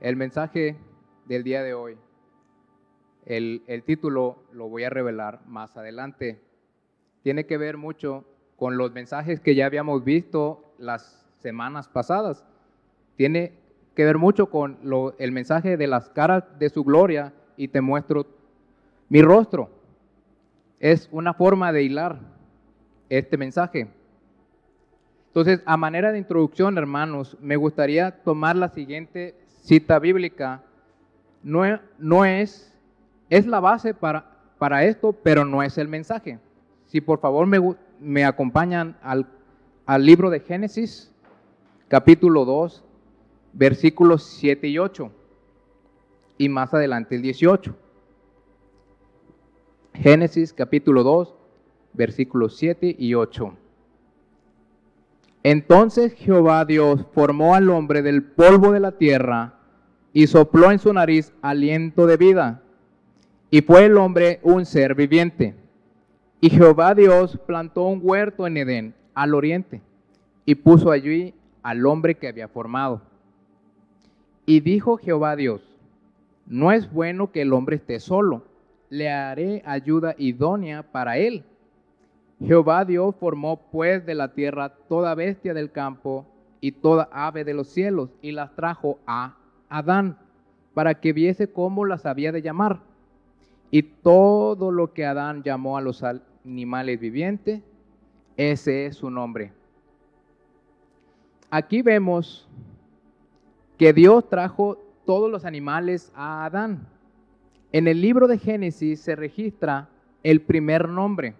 El mensaje del día de hoy, el título lo voy a revelar más adelante. Tiene que ver mucho con los mensajes que ya habíamos visto las semanas pasadas. Tiene que ver mucho con el mensaje de las caras de su gloria y te muestro mi rostro. Es una forma de hilar este mensaje. Entonces, a manera de introducción, hermanos, me gustaría tomar la siguiente cita bíblica. No es la base para esto, pero no es el mensaje. Si por favor me acompañan al libro de Génesis, capítulo 2, versículos 7 y 8, y más adelante el 18. Génesis, capítulo 2, versículos 7 y 8. Entonces Jehová Dios formó al hombre del polvo de la tierra y sopló en su nariz aliento de vida, y fue el hombre un ser viviente. Y Jehová Dios plantó un huerto en Edén, al oriente, y puso allí al hombre que había formado. Y dijo Jehová Dios: no es bueno que el hombre esté solo, le haré ayuda idónea para él. Jehová Dios formó pues de la tierra toda bestia del campo y toda ave de los cielos, y las trajo a Adán, para que viese cómo las había de llamar. Y todo lo que Adán llamó a los animales vivientes, ese es su nombre. Aquí vemos que Dios trajo todos los animales a Adán. En el libro de Génesis se registra el primer nombre.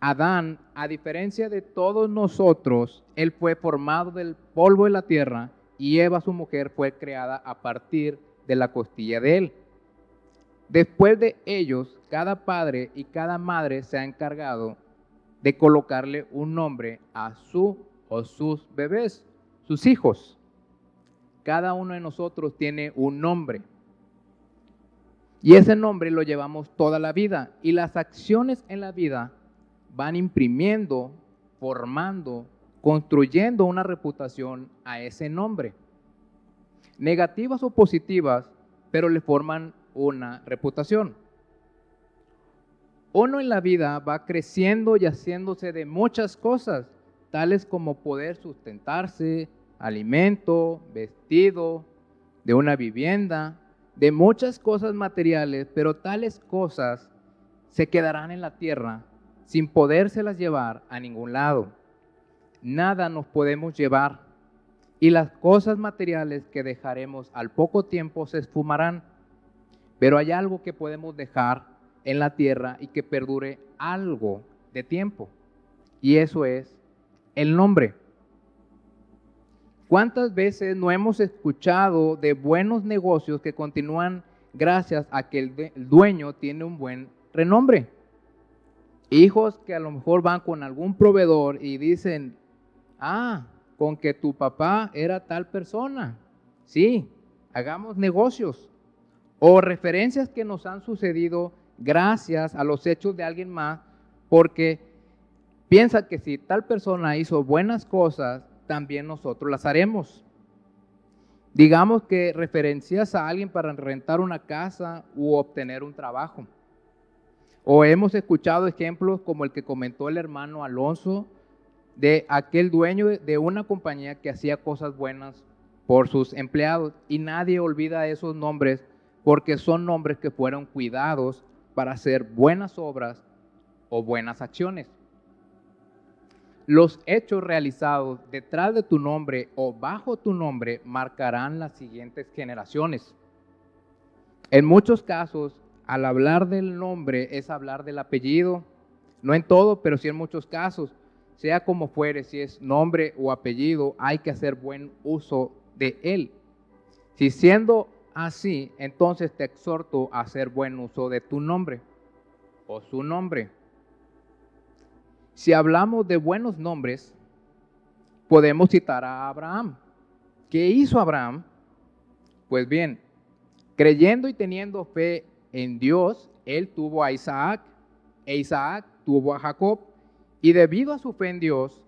Adán, a diferencia de todos nosotros, él fue formado del polvo de la tierra, y Eva, su mujer, fue creada a partir de la costilla de él. Después de ellos, cada padre y cada madre se ha encargado de colocarle un nombre a su o sus bebés, sus hijos. Cada uno de nosotros tiene un nombre. Y ese nombre lo llevamos toda la vida. Y las acciones en la vida van imprimiendo, formando, construyendo una reputación a ese nombre. Negativas o positivas, pero le forman una reputación. Uno en la vida va creciendo y haciéndose de muchas cosas, tales como poder sustentarse, alimento, vestido, de una vivienda, de muchas cosas materiales, pero tales cosas se quedarán en la tierra sin podérselas llevar a ningún lado. Nada nos podemos llevar, y las cosas materiales que dejaremos al poco tiempo se esfumarán. Pero hay algo que podemos dejar en la tierra y que perdure algo de tiempo, y eso es el nombre. ¿Cuántas veces no hemos escuchado de buenos negocios que continúan gracias a que el dueño tiene un buen renombre? Hijos que a lo mejor van con algún proveedor y dicen: ah, con que tu papá era tal persona, sí, hagamos negocios. O referencias que nos han sucedido gracias a los hechos de alguien más, porque piensa que si tal persona hizo buenas cosas, también nosotros las haremos. Digamos que referencias a alguien para rentar una casa u obtener un trabajo. O hemos escuchado ejemplos como el que comentó el hermano Alonso, de aquel dueño de una compañía que hacía cosas buenas por sus empleados, y nadie olvida esos nombres, porque son nombres que fueron cuidados para hacer buenas obras o buenas acciones. Los hechos realizados detrás de tu nombre o bajo tu nombre marcarán las siguientes generaciones. En muchos casos, al hablar del nombre es hablar del apellido, no en todo, pero sí en muchos casos. Sea como fuere, si es nombre o apellido, hay que hacer buen uso de él. Si siendo así, entonces te exhorto a hacer buen uso de tu nombre o su nombre. Si hablamos de buenos nombres, podemos citar a Abraham. ¿Qué hizo Abraham? Pues bien, creyendo y teniendo fe en Dios, él tuvo a Isaac, e Isaac tuvo a Jacob, y debido a su fe en Dios,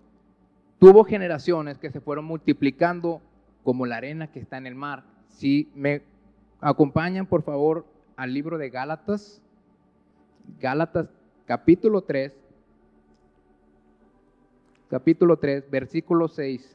tuvo generaciones que se fueron multiplicando como la arena que está en el mar. Si me acompañan, por favor, al libro de Gálatas, Gálatas capítulo 3, versículo 6.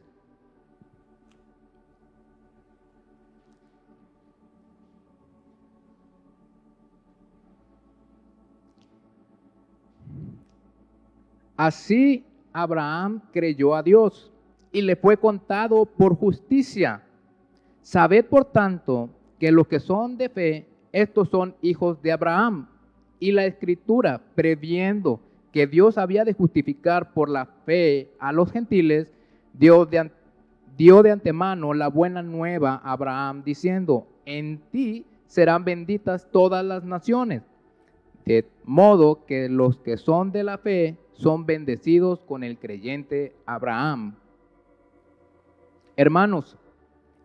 Así Abraham creyó a Dios y le fue contado por justicia. Sabed, por tanto, que los que son de fe, estos son hijos de Abraham. Y la Escritura, previendo que Dios había de justificar por la fe a los gentiles, dio de antemano la buena nueva a Abraham, diciendo: en ti serán benditas todas las naciones. De modo que los que son de la fe son bendecidos con el creyente Abraham. Hermanos,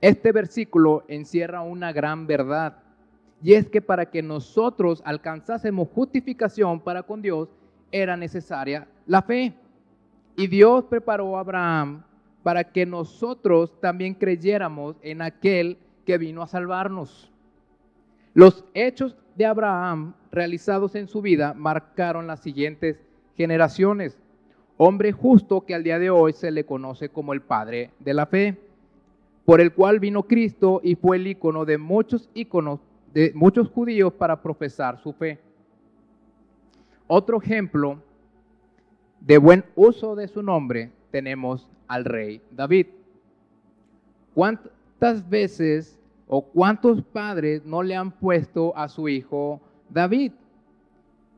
este versículo encierra una gran verdad, y es que para que nosotros alcanzásemos justificación para con Dios, era necesaria la fe. Y Dios preparó a Abraham para que nosotros también creyéramos en aquel que vino a salvarnos. Los hechos de Abraham realizados en su vida marcaron las siguientes generaciones. Hombre justo que al día de hoy se le conoce como el padre de la fe, por el cual vino Cristo y fue el ícono de muchos judíos para profesar su fe. Otro ejemplo de buen uso de su nombre tenemos al rey David. ¿Cuántas veces o cuántos padres no le han puesto a su hijo David?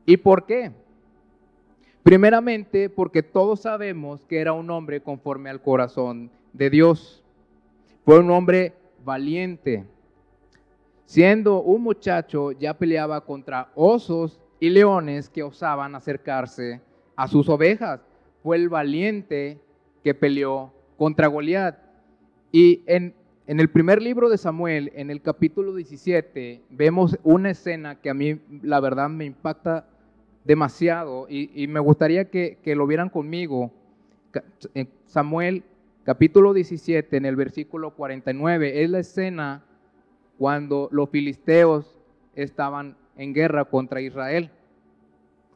¿Y por qué? Primeramente, porque todos sabemos que era un hombre conforme al corazón de Dios. Fue un hombre valiente. Siendo un muchacho, ya peleaba contra osos y leones que osaban acercarse a sus ovejas. Fue el valiente que peleó contra Goliat. Y en el primer libro de Samuel, en el capítulo 17, vemos una escena que a mí, la verdad, me impacta demasiado, y me gustaría que lo vieran conmigo. En Samuel capítulo 17, en el versículo 49, es la escena cuando los filisteos estaban en guerra contra Israel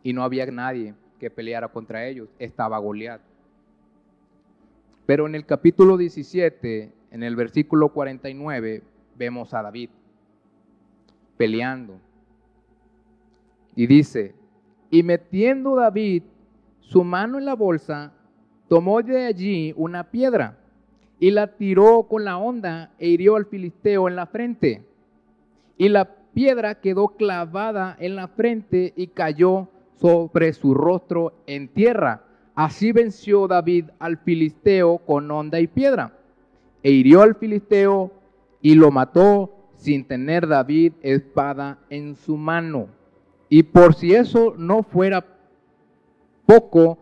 y no había nadie que peleara contra ellos, estaba Goliat. Pero en el capítulo 17, en el versículo 49, vemos a David peleando. Y dice: y metiendo David su mano en la bolsa, tomó de allí una piedra y la tiró con la honda e hirió al filisteo en la frente. Y la piedra quedó clavada en la frente y cayó sobre su rostro en tierra. Así venció David al filisteo con honda y piedra, e hirió al filisteo y lo mató sin tener David espada en su mano. Y por si eso no fuera poco,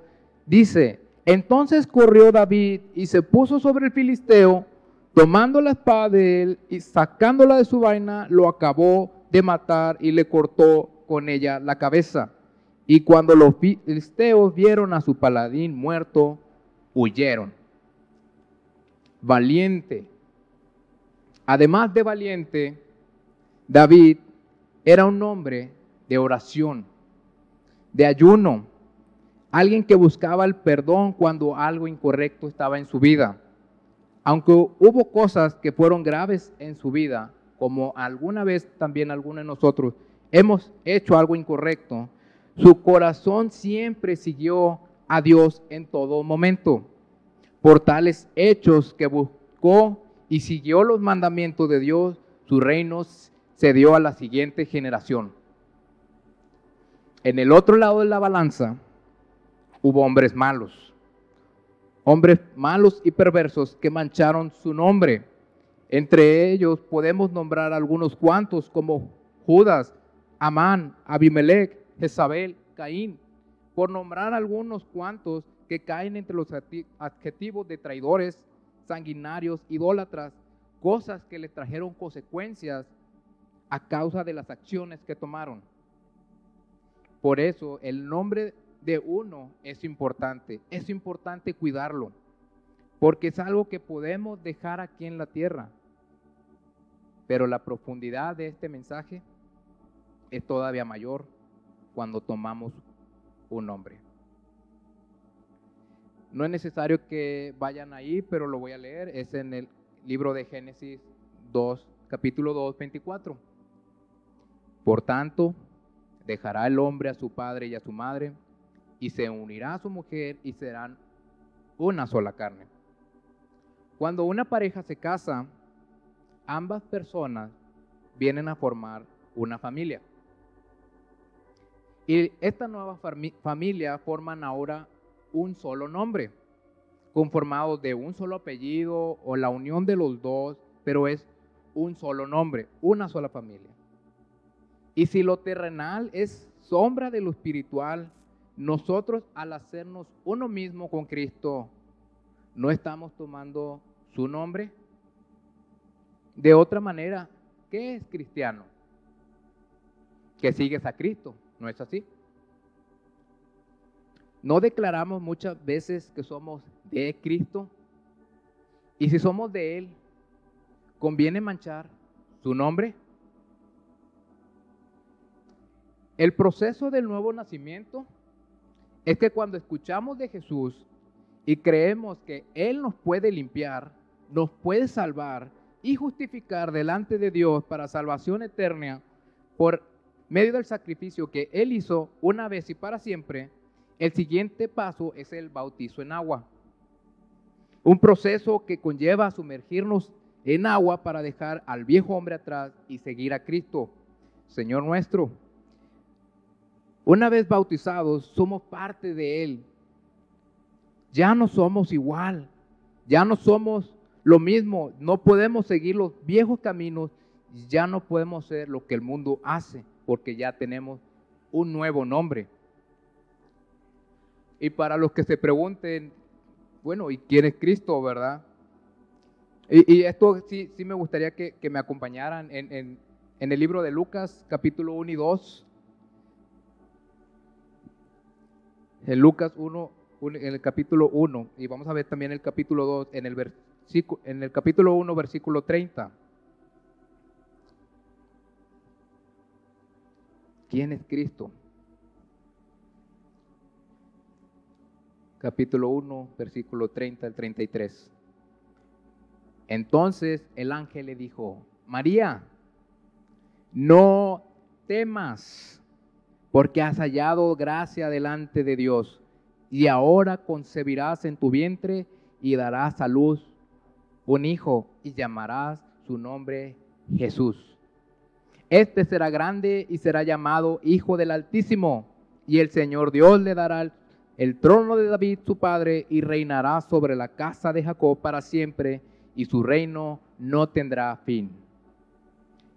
dice: entonces corrió David y se puso sobre el filisteo, tomando la espada de él y sacándola de su vaina, lo acabó de matar y le cortó con ella la cabeza. Y cuando los filisteos vieron a su paladín muerto, huyeron. Valiente. Además de valiente, David era un hombre de oración, de ayuno, alguien que buscaba el perdón cuando algo incorrecto estaba en su vida. Aunque hubo cosas que fueron graves en su vida, como alguna vez también algunos de nosotros hemos hecho algo incorrecto, su corazón siempre siguió a Dios en todo momento. Por tales hechos que buscó y siguió los mandamientos de Dios, su reino se dio a la siguiente generación. En el otro lado de la balanza hubo hombres malos y perversos que mancharon su nombre. Entre ellos podemos nombrar algunos cuantos como Judas, Amán, Abimelech, Jezabel, Caín, por nombrar algunos cuantos que caen entre los adjetivos de traidores, sanguinarios, idólatras, cosas que les trajeron consecuencias a causa de las acciones que tomaron. Por eso el nombre de uno es importante cuidarlo, porque es algo que podemos dejar aquí en la tierra, Pero la profundidad de este mensaje es todavía mayor cuando tomamos un nombre. No es necesario que vayan ahí, pero lo voy a leer. Es en el libro de Génesis 2, capítulo 2, 24. Por tanto, dejará el hombre a su padre y a su madre, y se unirá a su mujer, y serán una sola carne. Cuando una pareja se casa, ambas personas vienen a formar una familia. Y esta nueva familia forman ahora un solo nombre, conformado de un solo apellido o la unión de los dos, pero es un solo nombre, una sola familia. Y si lo terrenal es sombra de lo espiritual, nosotros al hacernos uno mismo con Cristo, no estamos tomando su nombre. De otra manera, ¿qué es cristiano? Que sigues a Cristo, ¿no es así? ¿No declaramos muchas veces que somos de Cristo? Y si somos de Él, ¿conviene manchar su nombre? El proceso del nuevo nacimiento es que cuando escuchamos de Jesús y creemos que Él nos puede limpiar, nos puede salvar y justificar delante de Dios para salvación eterna por medio del sacrificio que Él hizo una vez y para siempre, el siguiente paso es el bautizo en agua. Un proceso que conlleva sumergirnos en agua para dejar al viejo hombre atrás y seguir a Cristo, Señor nuestro. Una vez bautizados, somos parte de Él. Ya no somos igual, ya no somos lo mismo, no podemos seguir los viejos caminos, ya no podemos hacer lo que el mundo hace, porque ya tenemos un nuevo nombre. Y para los que se pregunten, bueno, ¿y quién es Cristo, verdad? Y esto sí me gustaría que me acompañaran en el libro de Lucas, capítulo 1 y 2. En Lucas 1, en el capítulo 1, y vamos a ver también el capítulo 2, en el capítulo 1, versículo 30. ¿Quién es Cristo? Capítulo 1, versículo 30 al 33. Entonces el ángel le dijo: María, no temas, porque has hallado gracia delante de Dios, y ahora concebirás en tu vientre y darás a luz un hijo, y llamarás su nombre Jesús. Este será grande y será llamado Hijo del Altísimo, y el Señor Dios le dará el trono de David su padre, y reinará sobre la casa de Jacob para siempre, y su reino no tendrá fin.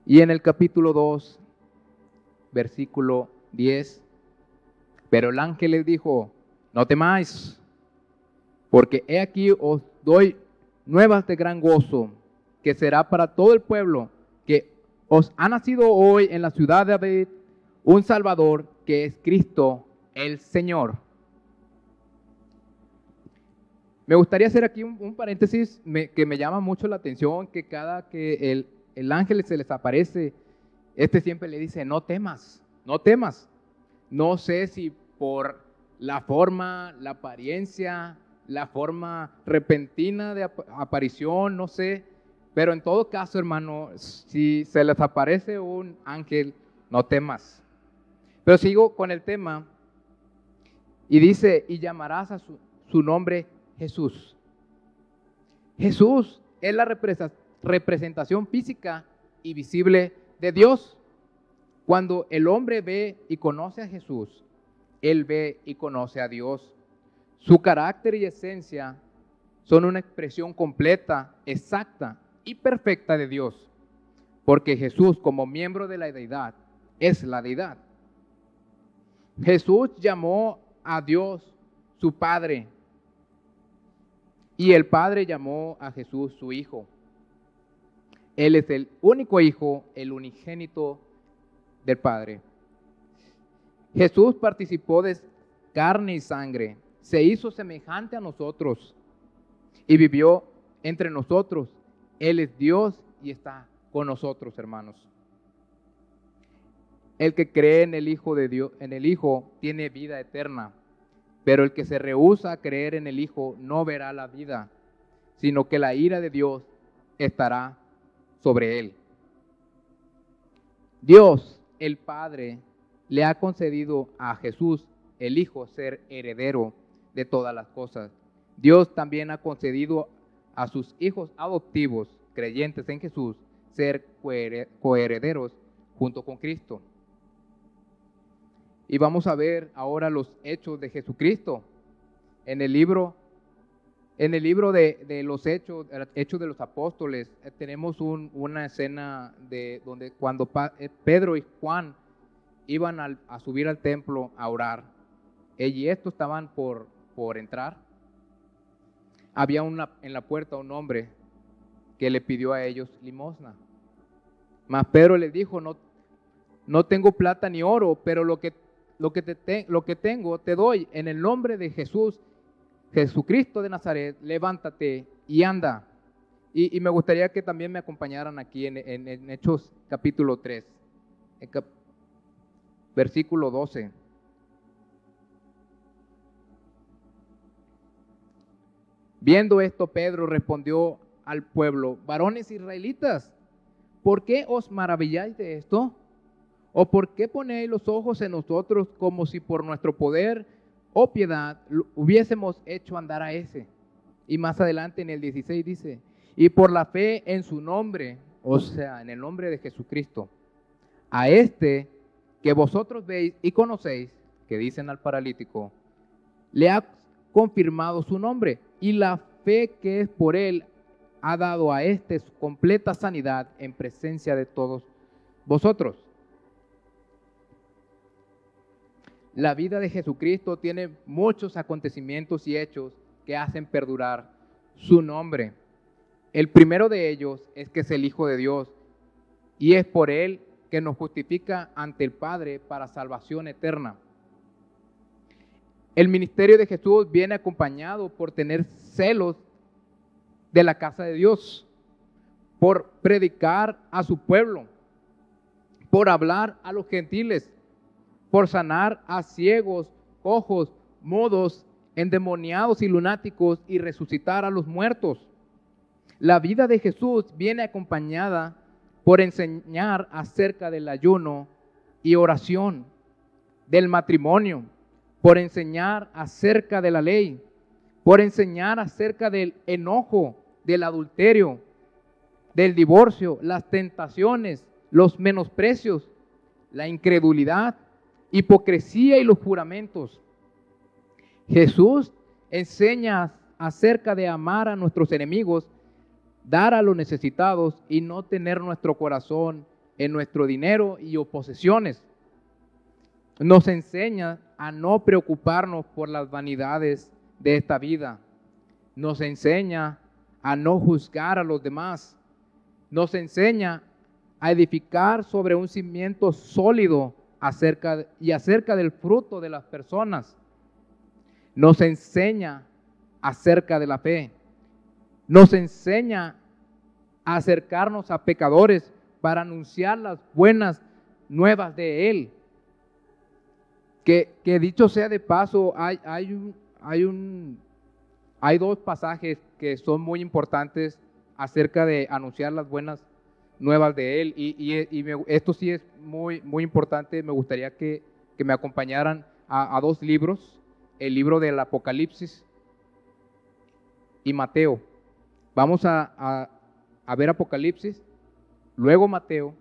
Y en el capítulo 2, versículo 10, pero el ángel les dijo: No temáis, porque he aquí os doy nuevas de gran gozo, que será para todo el pueblo, que os ha nacido hoy en la ciudad de David un Salvador, que es Cristo el Señor. Me gustaría hacer aquí un paréntesis que me llama mucho la atención, que cada que el ángel se les aparece, este siempre le dice: no temas, no temas. No sé si por la forma, la apariencia, la forma repentina de aparición, no sé. Pero en todo caso, hermano, si se les aparece un ángel, no temas. Pero sigo con el tema. Y dice: y llamarás a su nombre Jesús. Jesús es la representación física y visible de Dios. Cuando el hombre ve y conoce a Jesús, él ve y conoce a Dios. Su carácter y esencia son una expresión completa, exacta y perfecta de Dios, porque Jesús, como miembro de la Deidad, es la Deidad. Jesús llamó a Dios su Padre, y el Padre llamó a Jesús su Hijo. Él es el único Hijo, el unigénito del Padre. Jesús participó de carne y sangre, se hizo semejante a nosotros y vivió entre nosotros. Él es Dios y está con nosotros, hermanos. El que cree en el Hijo de Dios, en el Hijo, tiene vida eterna, pero el que se rehúsa a creer en el Hijo no verá la vida, sino que la ira de Dios estará sobre él. Dios, el Padre, le ha concedido a Jesús, el Hijo, ser heredero de todas las cosas. Dios también ha concedido a sus hijos adoptivos, creyentes en Jesús, ser coherederos junto con Cristo. Y vamos a ver ahora los hechos de Jesucristo en el libro de los hechos de los apóstoles. Tenemos una escena de donde cuando Pedro y Juan iban a subir al templo a orar, y estos estaban por entrar. Había en la puerta un hombre que le pidió a ellos limosna. Mas Pedro les dijo: no tengo plata ni oro, pero lo que tengo te doy. En el nombre de Jesucristo de Nazaret, levántate y anda. Y me gustaría que también me acompañaran aquí en Hechos capítulo 3, versículo 12. Viendo esto, Pedro respondió al pueblo: varones israelitas, ¿por qué os maravilláis de esto? ¿O por qué ponéis los ojos en nosotros como si por nuestro poder o piedad hubiésemos hecho andar a ese? Y más adelante en el 16 dice: y por la fe en su nombre, o sea, en el nombre de Jesucristo, a este que vosotros veis y conocéis, que dicen al paralítico, le ha confirmado su nombre, y la fe que es por él ha dado a este su completa sanidad en presencia de todos vosotros. La vida de Jesucristo tiene muchos acontecimientos y hechos que hacen perdurar su nombre. El primero de ellos es que es el Hijo de Dios, y es por él que nos justifica ante el Padre para salvación eterna. El ministerio de Jesús viene acompañado por tener celos de la casa de Dios, por predicar a su pueblo, por hablar a los gentiles, por sanar a ciegos, cojos, mudos, endemoniados y lunáticos, y resucitar a los muertos. La vida de Jesús viene acompañada por enseñar acerca del ayuno y oración, del matrimonio, por enseñar acerca de la ley, por enseñar acerca del enojo, del adulterio, del divorcio, las tentaciones, los menosprecios, la incredulidad, hipocresía y los juramentos. Jesús enseña acerca de amar a nuestros enemigos, dar a los necesitados y no tener nuestro corazón en nuestro dinero y posesiones. Nos enseña a no preocuparnos por las vanidades de esta vida. Nos enseña a no juzgar a los demás. Nos enseña a edificar sobre un cimiento sólido acerca del fruto de las personas. Nos enseña acerca de la fe. Nos enseña a acercarnos a pecadores para anunciar las buenas nuevas de Él. Que dicho sea de paso, hay dos pasajes que son muy importantes acerca de anunciar las buenas nuevas de Él, esto sí es muy, muy importante. Me gustaría que me acompañaran a dos libros, el libro del Apocalipsis y Mateo. Vamos a ver Apocalipsis, luego Mateo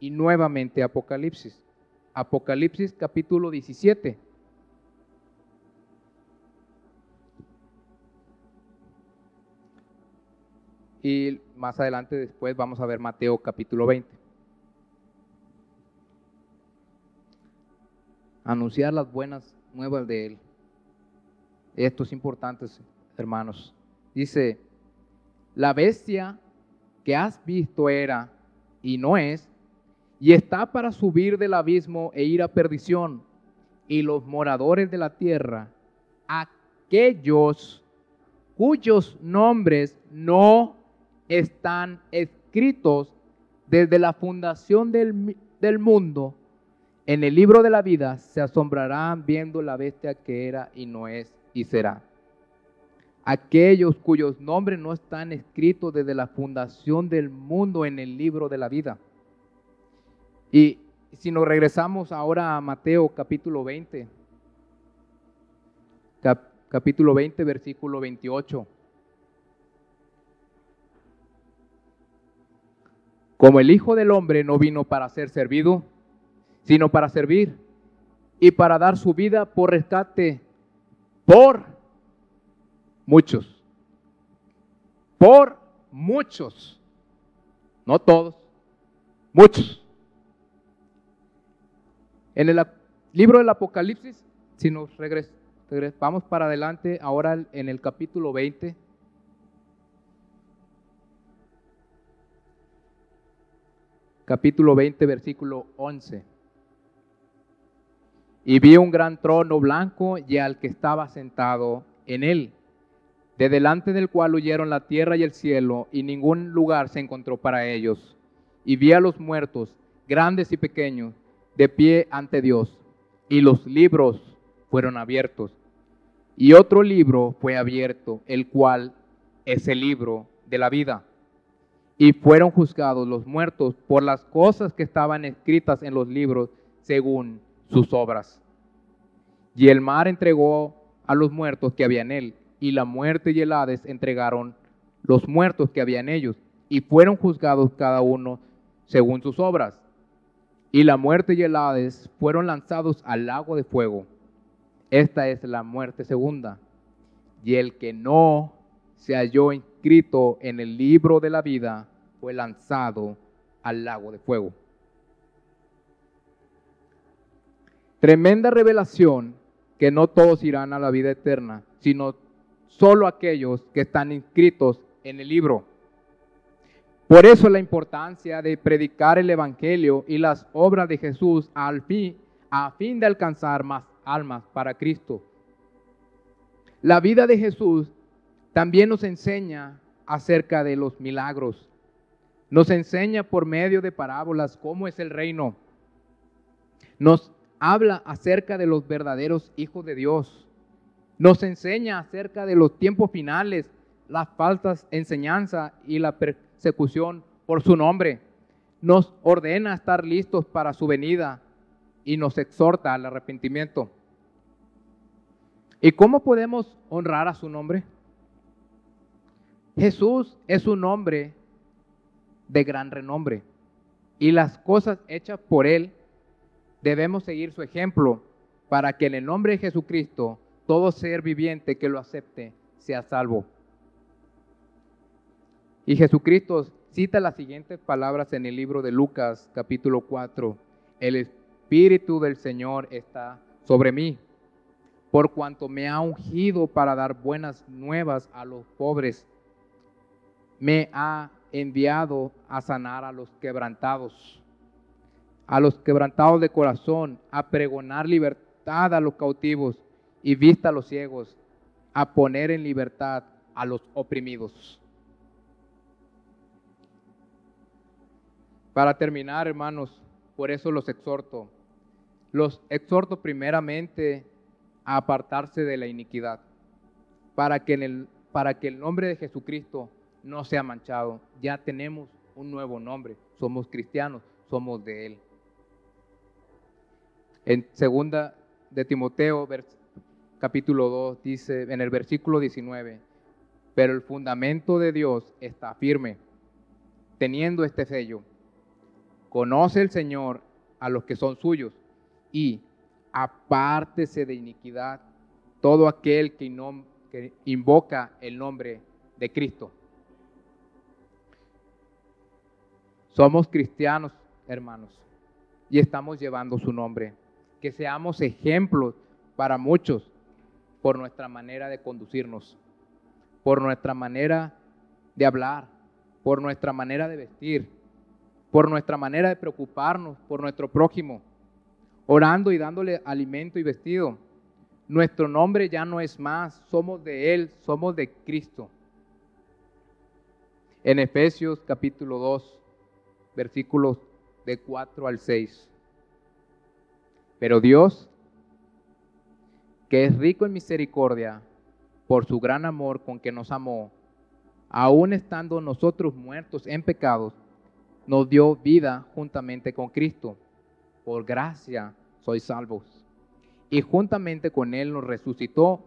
y nuevamente Apocalipsis. Apocalipsis capítulo 17. Y más adelante después vamos a ver Mateo capítulo 20. Anunciar las buenas nuevas de Él. Esto es importante, hermanos. Dice: la bestia que has visto era y no es, y está para subir del abismo e ir a perdición, y los moradores de la tierra, aquellos cuyos nombres no están escritos desde la fundación del mundo, en el libro de la vida se asombrarán viendo la bestia que era y no es y será. Aquellos cuyos nombres no están escritos desde la fundación del mundo en el libro de la vida. Y si nos regresamos ahora a Mateo capítulo 20, versículo 28. Como el Hijo del Hombre no vino para ser servido, sino para servir y para dar su vida por rescate por muchos. Por muchos. No todos, muchos. En el libro del Apocalipsis, si nos regresamos para adelante, ahora en el capítulo 20. Capítulo 20, versículo 11. Y vi un gran trono blanco y al que estaba sentado en él, de delante del cual huyeron la tierra y el cielo, y ningún lugar se encontró para ellos. Y vi a los muertos, grandes y pequeños, de pie ante Dios, y los libros fueron abiertos. Y otro libro fue abierto, el cual es el libro de la vida. Y fueron juzgados los muertos por las cosas que estaban escritas en los libros según sus obras. Y el mar entregó a los muertos que había en él, y la muerte y el Hades entregaron los muertos que había en ellos, y fueron juzgados cada uno según sus obras. Y la muerte y el Hades fueron lanzados al lago de fuego. Esta es la muerte segunda. Y el que no se halló inscrito en el libro de la vida fue lanzado al lago de fuego. Tremenda revelación que no todos irán a la vida eterna, sino solo aquellos que están inscritos en el libro. Por eso la importancia de predicar el evangelio y las obras de Jesús a fin de alcanzar más almas para Cristo. La vida de Jesús también nos enseña acerca de los milagros. Nos enseña por medio de parábolas cómo es el reino. Nos habla acerca de los verdaderos hijos de Dios. Nos enseña acerca de los tiempos finales, las falsas enseñanzas y la persecución por su nombre. Nos ordena estar listos para su venida y nos exhorta al arrepentimiento. ¿Y cómo podemos honrar a su nombre? Jesús es un hombre de gran renombre y las cosas hechas por él debemos seguir su ejemplo para que en el nombre de Jesucristo todo ser viviente que lo acepte sea salvo. Y Jesucristo cita las siguientes palabras en el libro de Lucas capítulo 4. El Espíritu del Señor está sobre mí, por cuanto me ha ungido para dar buenas nuevas a los pobres. Me ha enviado a sanar a los quebrantados de corazón, a pregonar libertad a los cautivos y vista a los ciegos, a poner en libertad a los oprimidos. Para terminar, hermanos, por eso los exhorto primeramente a apartarse de la iniquidad, para que el nombre de Jesucristo no sea manchado. Ya tenemos un nuevo nombre, somos cristianos, somos de él. En 2 de Timoteo capítulo 2 dice en el versículo 19, pero el fundamento de Dios está firme, teniendo este sello: conoce el Señor a los que son suyos y apártese de iniquidad todo aquel que invoca el nombre de Cristo. Somos cristianos, hermanos, y estamos llevando su nombre. Que seamos ejemplos para muchos por nuestra manera de conducirnos, por nuestra manera de hablar, por nuestra manera de vestir, por nuestra manera de preocuparnos por nuestro prójimo, orando y dándole alimento y vestido. Nuestro nombre ya no es más, somos de él, somos de Cristo. En Efesios capítulo 2, versículos de 4 al 6. Pero Dios, que es rico en misericordia, por su gran amor con que nos amó, aun estando nosotros muertos en pecados, nos dio vida juntamente con Cristo. Por gracia sois salvos. Y juntamente con Él nos resucitó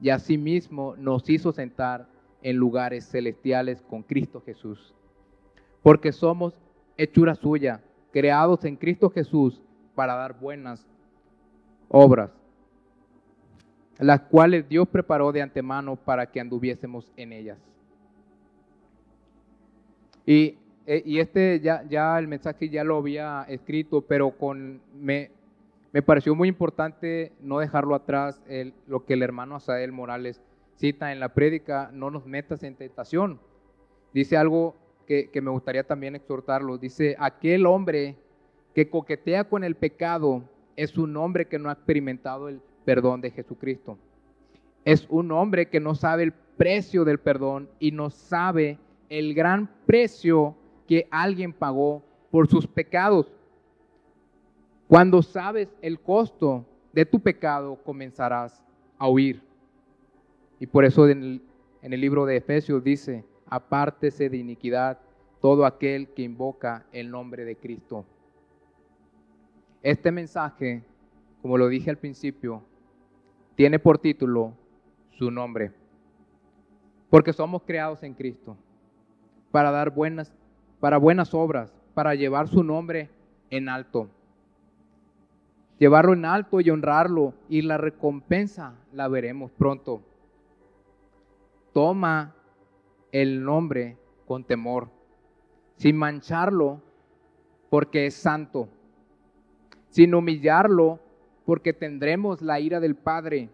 y asimismo nos hizo sentar en lugares celestiales con Cristo Jesús. Porque somos hechura suya, creados en Cristo Jesús para dar buenas obras, las cuales Dios preparó de antemano para que anduviésemos en ellas. Y este ya el mensaje ya lo había escrito, pero me pareció muy importante no dejarlo atrás, lo que el hermano Asael Morales cita en la prédica: no nos metas en tentación. Dice algo que me gustaría también exhortarlo. Dice: aquel hombre que coquetea con el pecado es un hombre que no ha experimentado el perdón de Jesucristo. Es un hombre que no sabe el precio del perdón y no sabe el gran precio que alguien pagó por sus pecados. Cuando sabes el costo de tu pecado, comenzarás a huir. Y por eso en el libro de Efesios dice: apártese de iniquidad todo aquel que invoca el nombre de Cristo. Este mensaje, como lo dije al principio, tiene por título su nombre. Porque somos creados en Cristo para dar buenas obras, para llevar su nombre en alto. Llevarlo en alto y honrarlo, y la recompensa la veremos pronto. Toma el nombre con temor, sin mancharlo porque es santo, sin humillarlo porque tendremos la ira del Padre,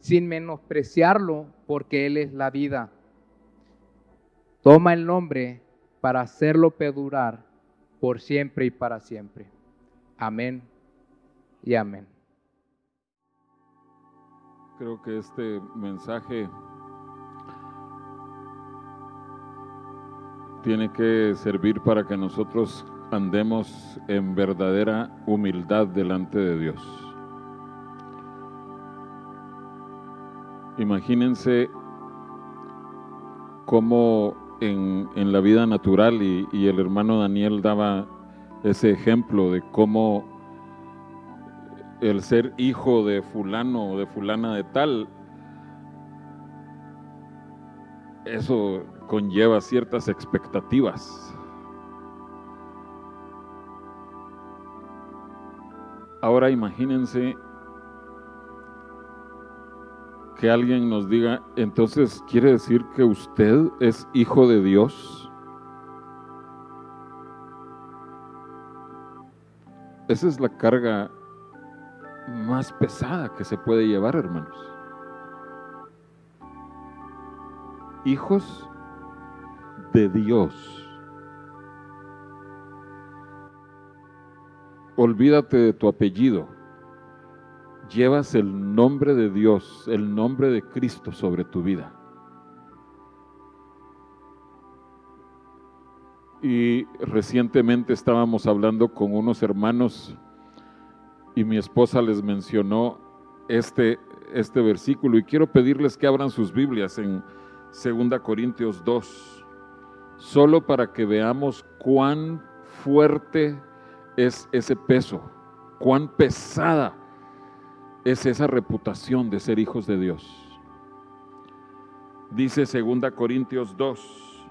sin menospreciarlo porque Él es la vida. Toma el nombre para hacerlo perdurar por siempre y para siempre. Amén y amén. Creo que este mensaje tiene que servir para que nosotros andemos en verdadera humildad delante de Dios. Imagínense cómo en la vida natural, y el hermano Daniel daba ese ejemplo de cómo el ser hijo de fulano o de fulana de tal, eso conlleva ciertas expectativas. Ahora imagínense que alguien nos diga: entonces quiere decir que usted es hijo de Dios. Esa es la carga más pesada que se puede llevar, hermanos. Hijos de Dios. Olvídate de tu apellido. Llevas el nombre de Dios, el nombre de Cristo sobre tu vida. Y recientemente estábamos hablando con unos hermanos y mi esposa les mencionó este versículo, y quiero pedirles que abran sus Biblias en 2 Corintios 2, solo para que veamos cuán fuerte es ese peso, cuán pesada es esa reputación de ser hijos de Dios. Dice 2 Corintios 2,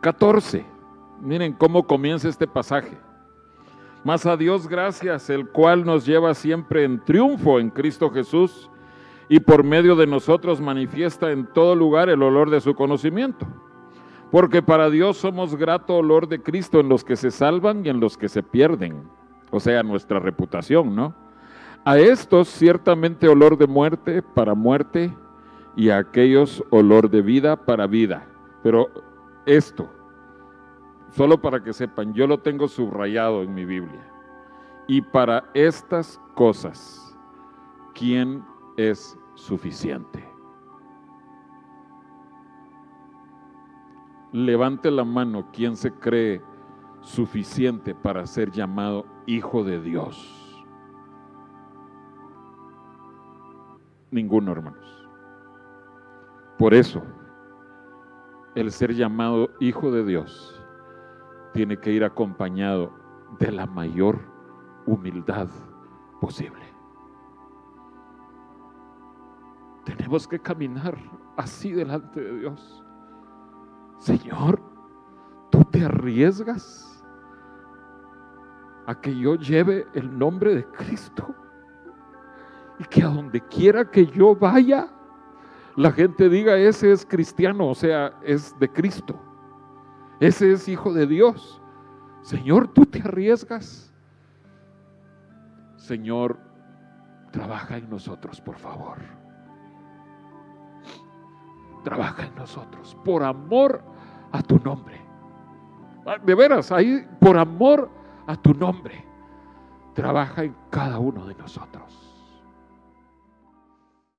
14. Miren cómo comienza este pasaje. Mas a Dios gracias, el cual nos lleva siempre en triunfo en Cristo Jesús, y por medio de nosotros manifiesta en todo lugar el olor de su conocimiento. Porque para Dios somos grato olor de Cristo en los que se salvan y en los que se pierden. O sea, nuestra reputación, ¿no? A estos ciertamente olor de muerte para muerte, y a aquellos olor de vida para vida. Pero esto, solo para que sepan, yo lo tengo subrayado en mi Biblia. Y para estas cosas, ¿quién es suficiente? Levante la mano, ¿quién se cree suficiente para ser llamado hijo de Dios. Ninguno, hermanos. Por eso, el ser llamado hijo de Dios tiene que ir acompañado de la mayor humildad posible. Tenemos que caminar así delante de Dios. Señor, ¿tú te arriesgas a que yo lleve el nombre de Cristo? Y que a donde quiera que yo vaya, la gente diga, ese es cristiano, o sea, es de Cristo. Ese es hijo de Dios. Señor, ¿tú te arriesgas? Señor, trabaja en nosotros, por favor. Trabaja en nosotros, por amor a tu nombre. De veras, ahí, por amor a tu nombre, trabaja en cada uno de nosotros.